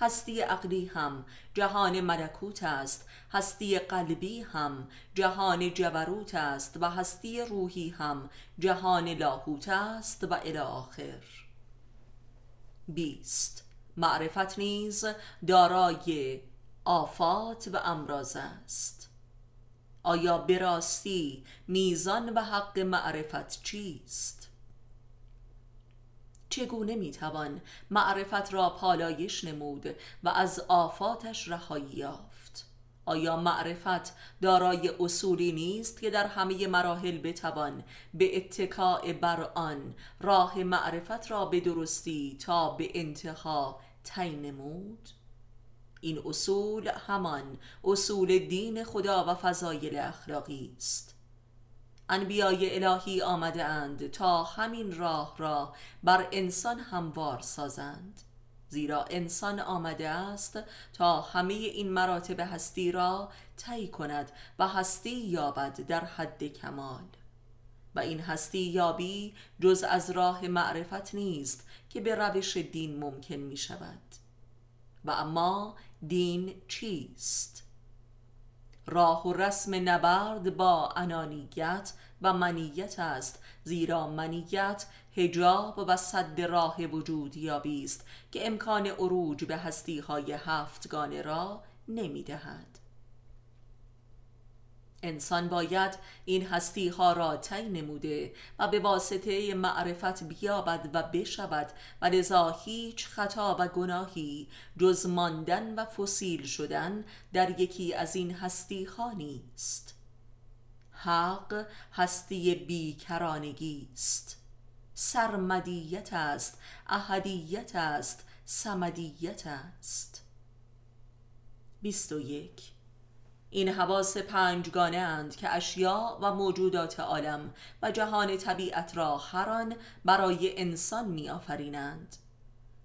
هستی عقلی هم جهان ملکوت است، هستی قلبی هم جهان جبروت است و هستی روحی هم جهان لاهوت است و الی آخر. 20. معرفت نیز دارای آفات و امراض است. آیا به راستی میزان و حق معرفت چیست؟ چگونه میتوان معرفت را پالایش نمود و از آفاتش رهایی یافت؟ آیا معرفت دارای اصولی نیست که در همه مراحل بتوان به اتکاء بر آن راه معرفت را به درستی تا به انتها تعیین نمود؟ این اصول همان اصول دین خدا و فضایل اخلاقی است. انبیای الهی آمده اند تا همین راه را بر انسان هموار سازند، زیرا انسان آمده است تا همه این مراتب هستی را طی کند و هستی یابد در حد کمال. و این هستی یابی جز از راه معرفت نیست که به روش دین ممکن می شود. و اما دین چیست؟ راه و رسم نبرد با انانیت و منیت است، زیرا منیت حجاب و سد راه وجود یابی است که امکان عروج به هستی‌های هفتگانه را نمی‌دهد. انسان باید این هستی‌ها را تعیین نموده و به واسطه معرفت بیابد و بشود و لذا هیچ خطا و گناهی جز ماندن و فسیل شدن در یکی از این هستی‌ها نیست. حق هستی بیکرانگی است، سرمدیت است، احدیت است، صمدیت است. 21. این حواس پنجگانه اند که اشیاء و موجودات عالم و جهان طبیعت را هر آن برای انسان می آفرینند.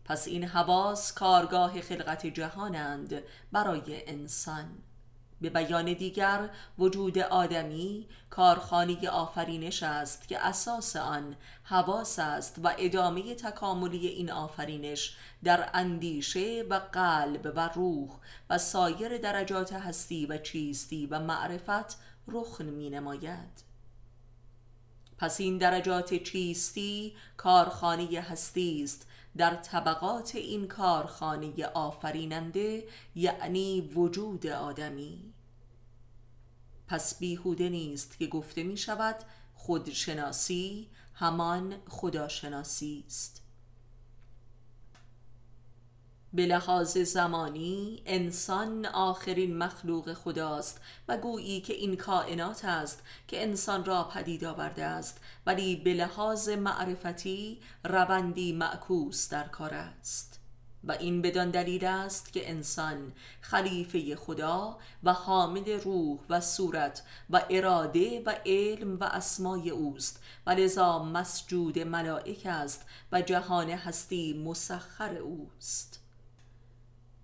پس این حواس کارگاه خلقت جهانند برای انسان. به بیان دیگر وجود آدمی کارخانه آفرینش است که اساس آن حواس است و ادامه تکاملی این آفرینش در اندیشه و قلب و روح و سایر درجات هستی و چیستی و معرفت رخ می‌نماید. پس این درجات چیستی کارخانه هستی است در طبقات این کارخانه آفریننده، یعنی وجود آدمی. پس بیهوده نیست که گفته می شود خودشناسی همان خداشناسی است. به لحاظ زمانی انسان آخرین مخلوق خداست و گویی که این کائنات است که انسان را پدید آورده است، ولی به لحاظ معرفتی روندی معکوس در کار است و این بدان دلیل است که انسان خلیفه خدا و حامد روح و صورت و اراده و علم و اسمای اوست و لذا مسجود ملائک است و جهان هستی مسخر اوست.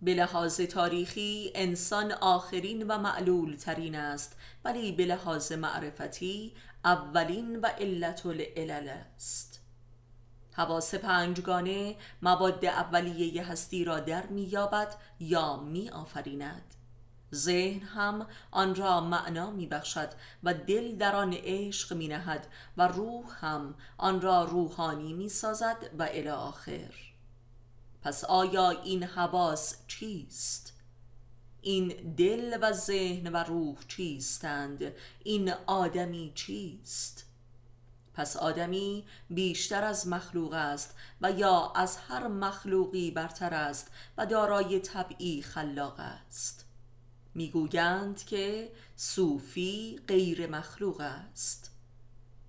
به لحاظ تاریخی انسان آخرین و معلول ترین است، ولی به لحاظ معرفتی اولین و علت العلل است. حواس پنجگانه مواد اولیه هستی را در می‌یابد یا می‌آفریند. ذهن هم آن را معنا می‌بخشد و دل در آن عشق می‌نهد و روح هم آن را روحانی می‌سازد و الی آخر. پس آیا این حواس چیست؟ این دل و ذهن و روح چیستند؟ این آدمی چیست؟ پس آدمی بیشتر از مخلوق است و یا از هر مخلوقی برتر است و دارای طبعی خلاق است. میگویند که صوفی غیر مخلوق است.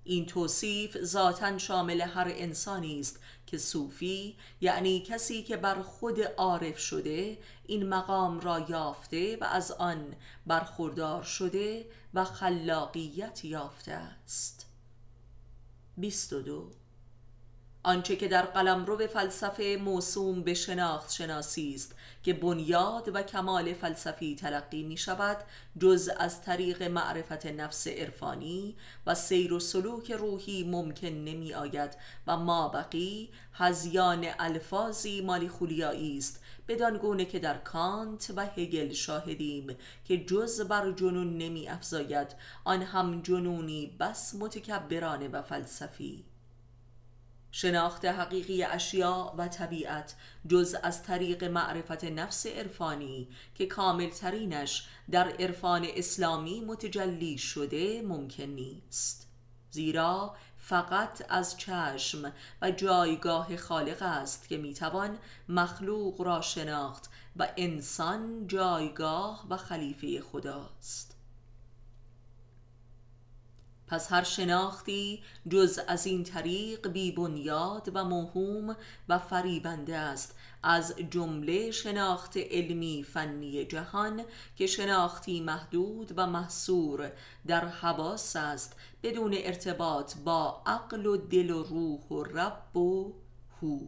این توصیف ذاتاً شامل هر انسانی است که صوفی، یعنی کسی که بر خود عارف شده، این مقام را یافته و از آن برخوردار شده و خلاقیت یافته است. 22. آنچه که در قلمرو فلسفه موسوم به شناخت شناسی است که بنیاد و کمال فلسفی تلقی می شود، جز از طریق معرفت نفس عرفانی و سیر و سلوک روحی ممکن نمی آید و ما بقی هذیان الفاظی مالیخولیایی است، بدان گونه که در کانت و هگل شاهدیم که جز بر جنون نمی افزاید، آن هم جنونی بس متکبرانه و فلسفی. شناخت حقیقی اشیاء و طبیعت جز از طریق معرفت نفس عرفانی که کاملترینش در عرفان اسلامی متجلی شده ممکن نیست، زیرا فقط از چشم و جایگاه خالق است که میتوان مخلوق را شناخت و انسان جایگاه و خلیفه خداست. پس هر شناختی جز از این طریق بی بنیاد و موهوم و فریبنده است، از جمله شناخت علمی فنی جهان که شناختی محدود و محصور در حواس است، بدون ارتباط با عقل و دل و روح و رب و هو.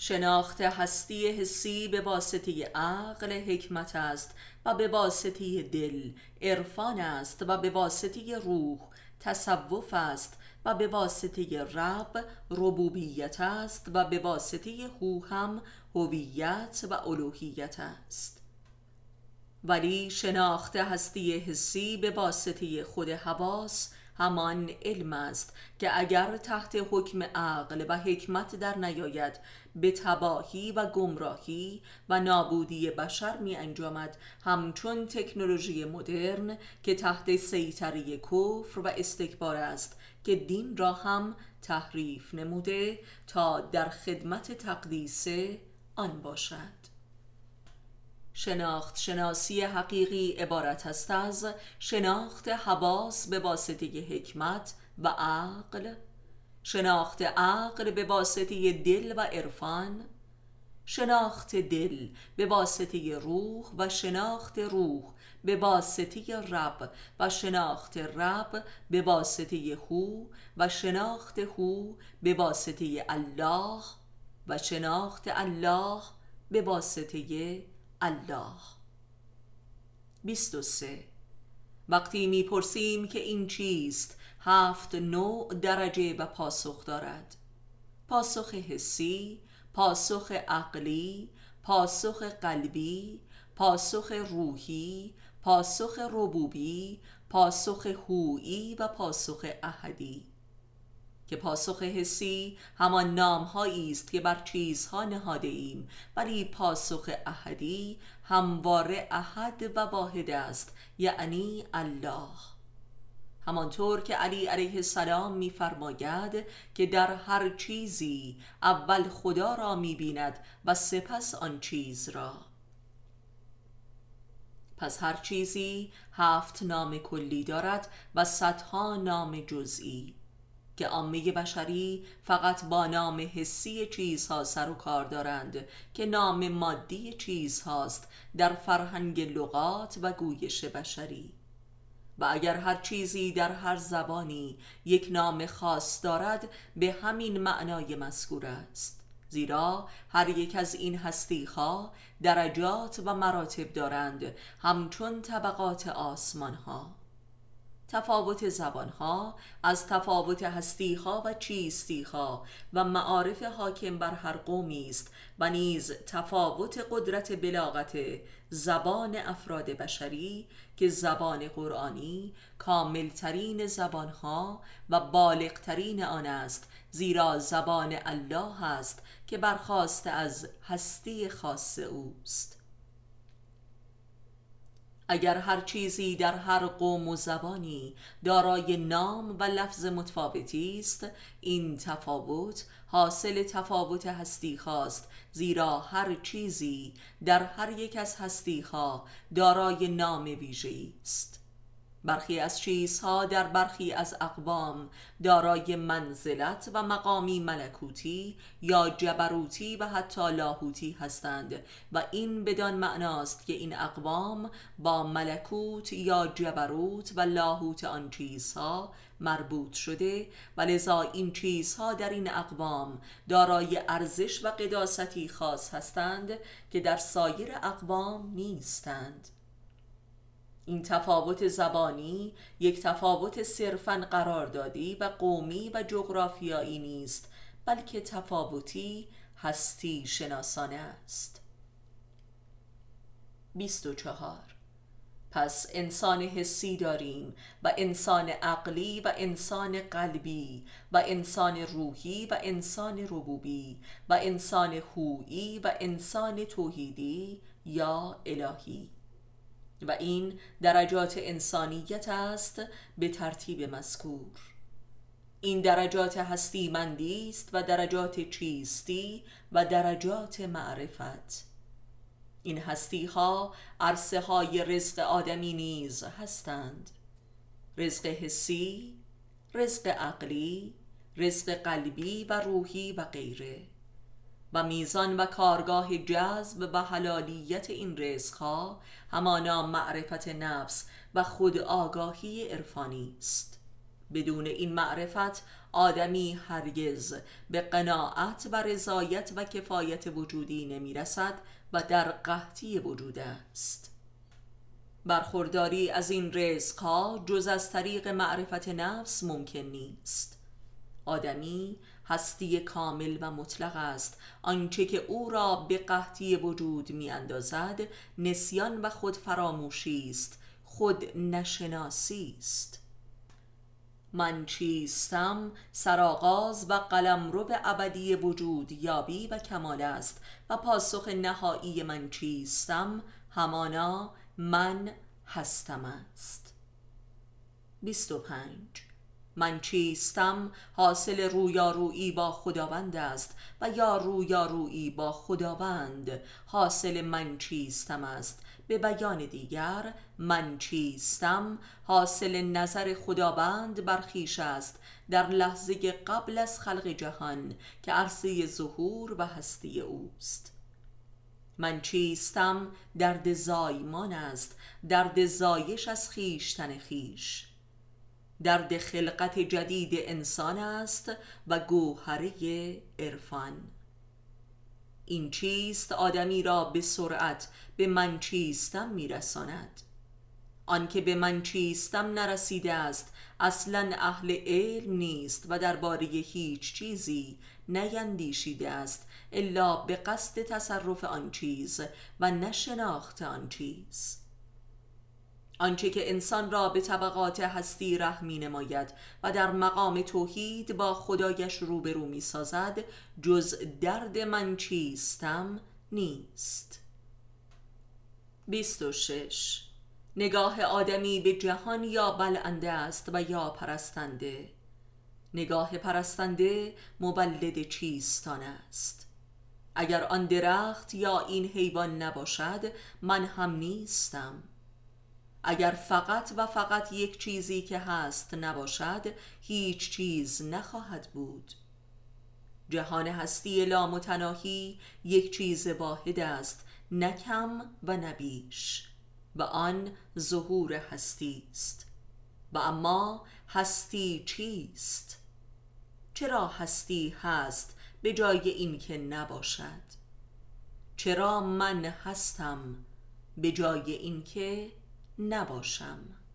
شناخت هستی حسی به واسطه عقل حکمت است و به واسطه دل عرفان است و به واسطه روح تصوف است و به واسطه رب ربوبیت است و به واسطه هو هم هویت و الوهیت است. ولی شناخت هستی حسی به واسطه خود حواس همان علم است که اگر تحت حکم عقل و حکمت در نیاید، به تباهی و گمراهی و نابودی بشر می انجامد، همچون تکنولوژی مدرن که تحت سیطره کفر و استکبار است که دین را هم تحریف نموده تا در خدمت تقدیس آن باشد. شناخت شناسی حقیقی عبارت است از شناخت حواس به واسطه حکمت و عقل، شناخت عقل به واسطه دل و عرفان، شناخت دل به واسطه روح و شناخت روح به واسطه رب و شناخت رب به واسطه هو و شناخت هو به واسطه الله و شناخت الله به واسطه الله. 23. وقتی میپرسیم که این چیست، 7 نوع درجه و پاسخ دارد: پاسخ حسی، پاسخ عقلی، پاسخ قلبی، پاسخ روحی، پاسخ ربوبی، پاسخ هویی و پاسخ احدی. که پاسخ حسی همان نام‌هایی است که بر چیزها نهاده ایم، ولی پاسخ احدی همواره احد و واحد است، یعنی الله. همانطور که علی علیه السلام می‌فرماید که در هر چیزی اول خدا را می‌بیند و سپس آن چیز را. پس هر چیزی 7 نام کلی دارد و صدها نام جزئی که عامه بشری فقط با نام حسی چیزها سر و کار دارند که نام مادی چیزهاست در فرهنگ لغات و گویش بشری. و اگر هر چیزی در هر زبانی 1 نام خاص دارد، به همین معنای مذکور است، زیرا هر یک از این هستی‌ها درجات و مراتب دارند، همچون طبقات آسمان‌ها. تفاوت زبانها از تفاوت هستیها و چیستیها و معارف حاکم بر هر قومی است و نیز تفاوت قدرت بلاغت زبان افراد بشری که زبان قرآنی کاملترین زبانها و بالغترین آن است، زیرا زبان الله است که برخواسته از هستی خاص اوست. اگر هر چیزی در هر قوم و زبانی دارای نام و لفظ متفاوتی است، این تفاوت حاصل تفاوت هستی‌ها است، زیرا هر چیزی در هر یک از هستی‌ها دارای نام ویژه‌ای است. برخی از چیزها در برخی از اقوام دارای منزلت و مقامی ملکوتی یا جبروتی و حتی لاهوتی هستند و این بدان معناست که این اقوام با ملکوت یا جبروت و لاهوت آن چیزها مربوط شده و لذا این چیزها در این اقوام دارای ارزش و قداستی خاص هستند که در سایر اقوام نیستند. این تفاوت زبانی یک تفاوت صرفاً قراردادی و قومی و جغرافیایی نیست، بلکه تفاوتی هستی شناسانه است. 24. پس انسان حسی داریم و انسان عقلی و انسان قلبی و انسان روحی و انسان ربوبی و انسان هویی و انسان توحیدی یا الهی و این درجات انسانیت است به ترتیب مذکور. این درجات هستی مندی است و درجات چیستی و درجات معرفت. این هستی ها عرصه های رزق آدمی نیز هستند: رزق حسی، رزق عقلی، رزق قلبی و روحی و غیره. و میزان و کارگاه جذب و حلالیت این رزقها همانا معرفت نفس و خود آگاهی عرفانی است. بدون این معرفت آدمی هرگز به قناعت و رضایت و کفایت وجودی نمیرسد و در قحطی وجود است. برخورداری از این رزقها جز از طریق معرفت نفس ممکن نیست. آدمی هستی کامل و مطلق است. آنچه که او را به قحطی وجود می اندازد نسیان و خود فراموشی است، خود نشناسی است. من چیستم سرآغاز و قلمرو ابدی وجود یابی و کمال است و پاسخ نهایی من چیستم همانا من هستم است. 25. من چیستم حاصل رویارویی با خداوند است و یا رویارویی با خداوند حاصل من چیستم است. به بیان دیگر من چیستم حاصل نظر خداوند بر خویش است در لحظه قبل از خلق جهان که عرصه ظهور و هستی اوست. من چیستم درد زایمان است، درد زایش از خویشتن خویش. درد خلقت جدید انسان است و گوهره عرفان. این چیست آدمی را به سرعت به من چیستم میرساند. آن که به من چیستم نرسیده است اصلاً اهل علم نیست و درباره هیچ چیزی نیندیشیده است الا به قصد تصرف آن چیز و نشناخت آن چیز. آنچه که انسان را به طبقات هستی ره می نماید و در مقام توحید با خدایش روبرو می سازد جز درد من چیستم نیست. 26. نگاه آدمی به جهان یا بلنده است و یا پرستنده. نگاه پرستنده مولد چیستان است. اگر آن درخت یا این حیوان نباشد من هم نیستم. اگر فقط و فقط یک چیزی که هست نباشد هیچ چیز نخواهد بود. جهان هستی لامتناهی یک چیز واحد است، نه کم و نه بیش، و آن ظهور هستی است. و اما هستی چیست؟ چرا هستی هست به جای این که نباشد؟ چرا من هستم به جای این که نباشم؟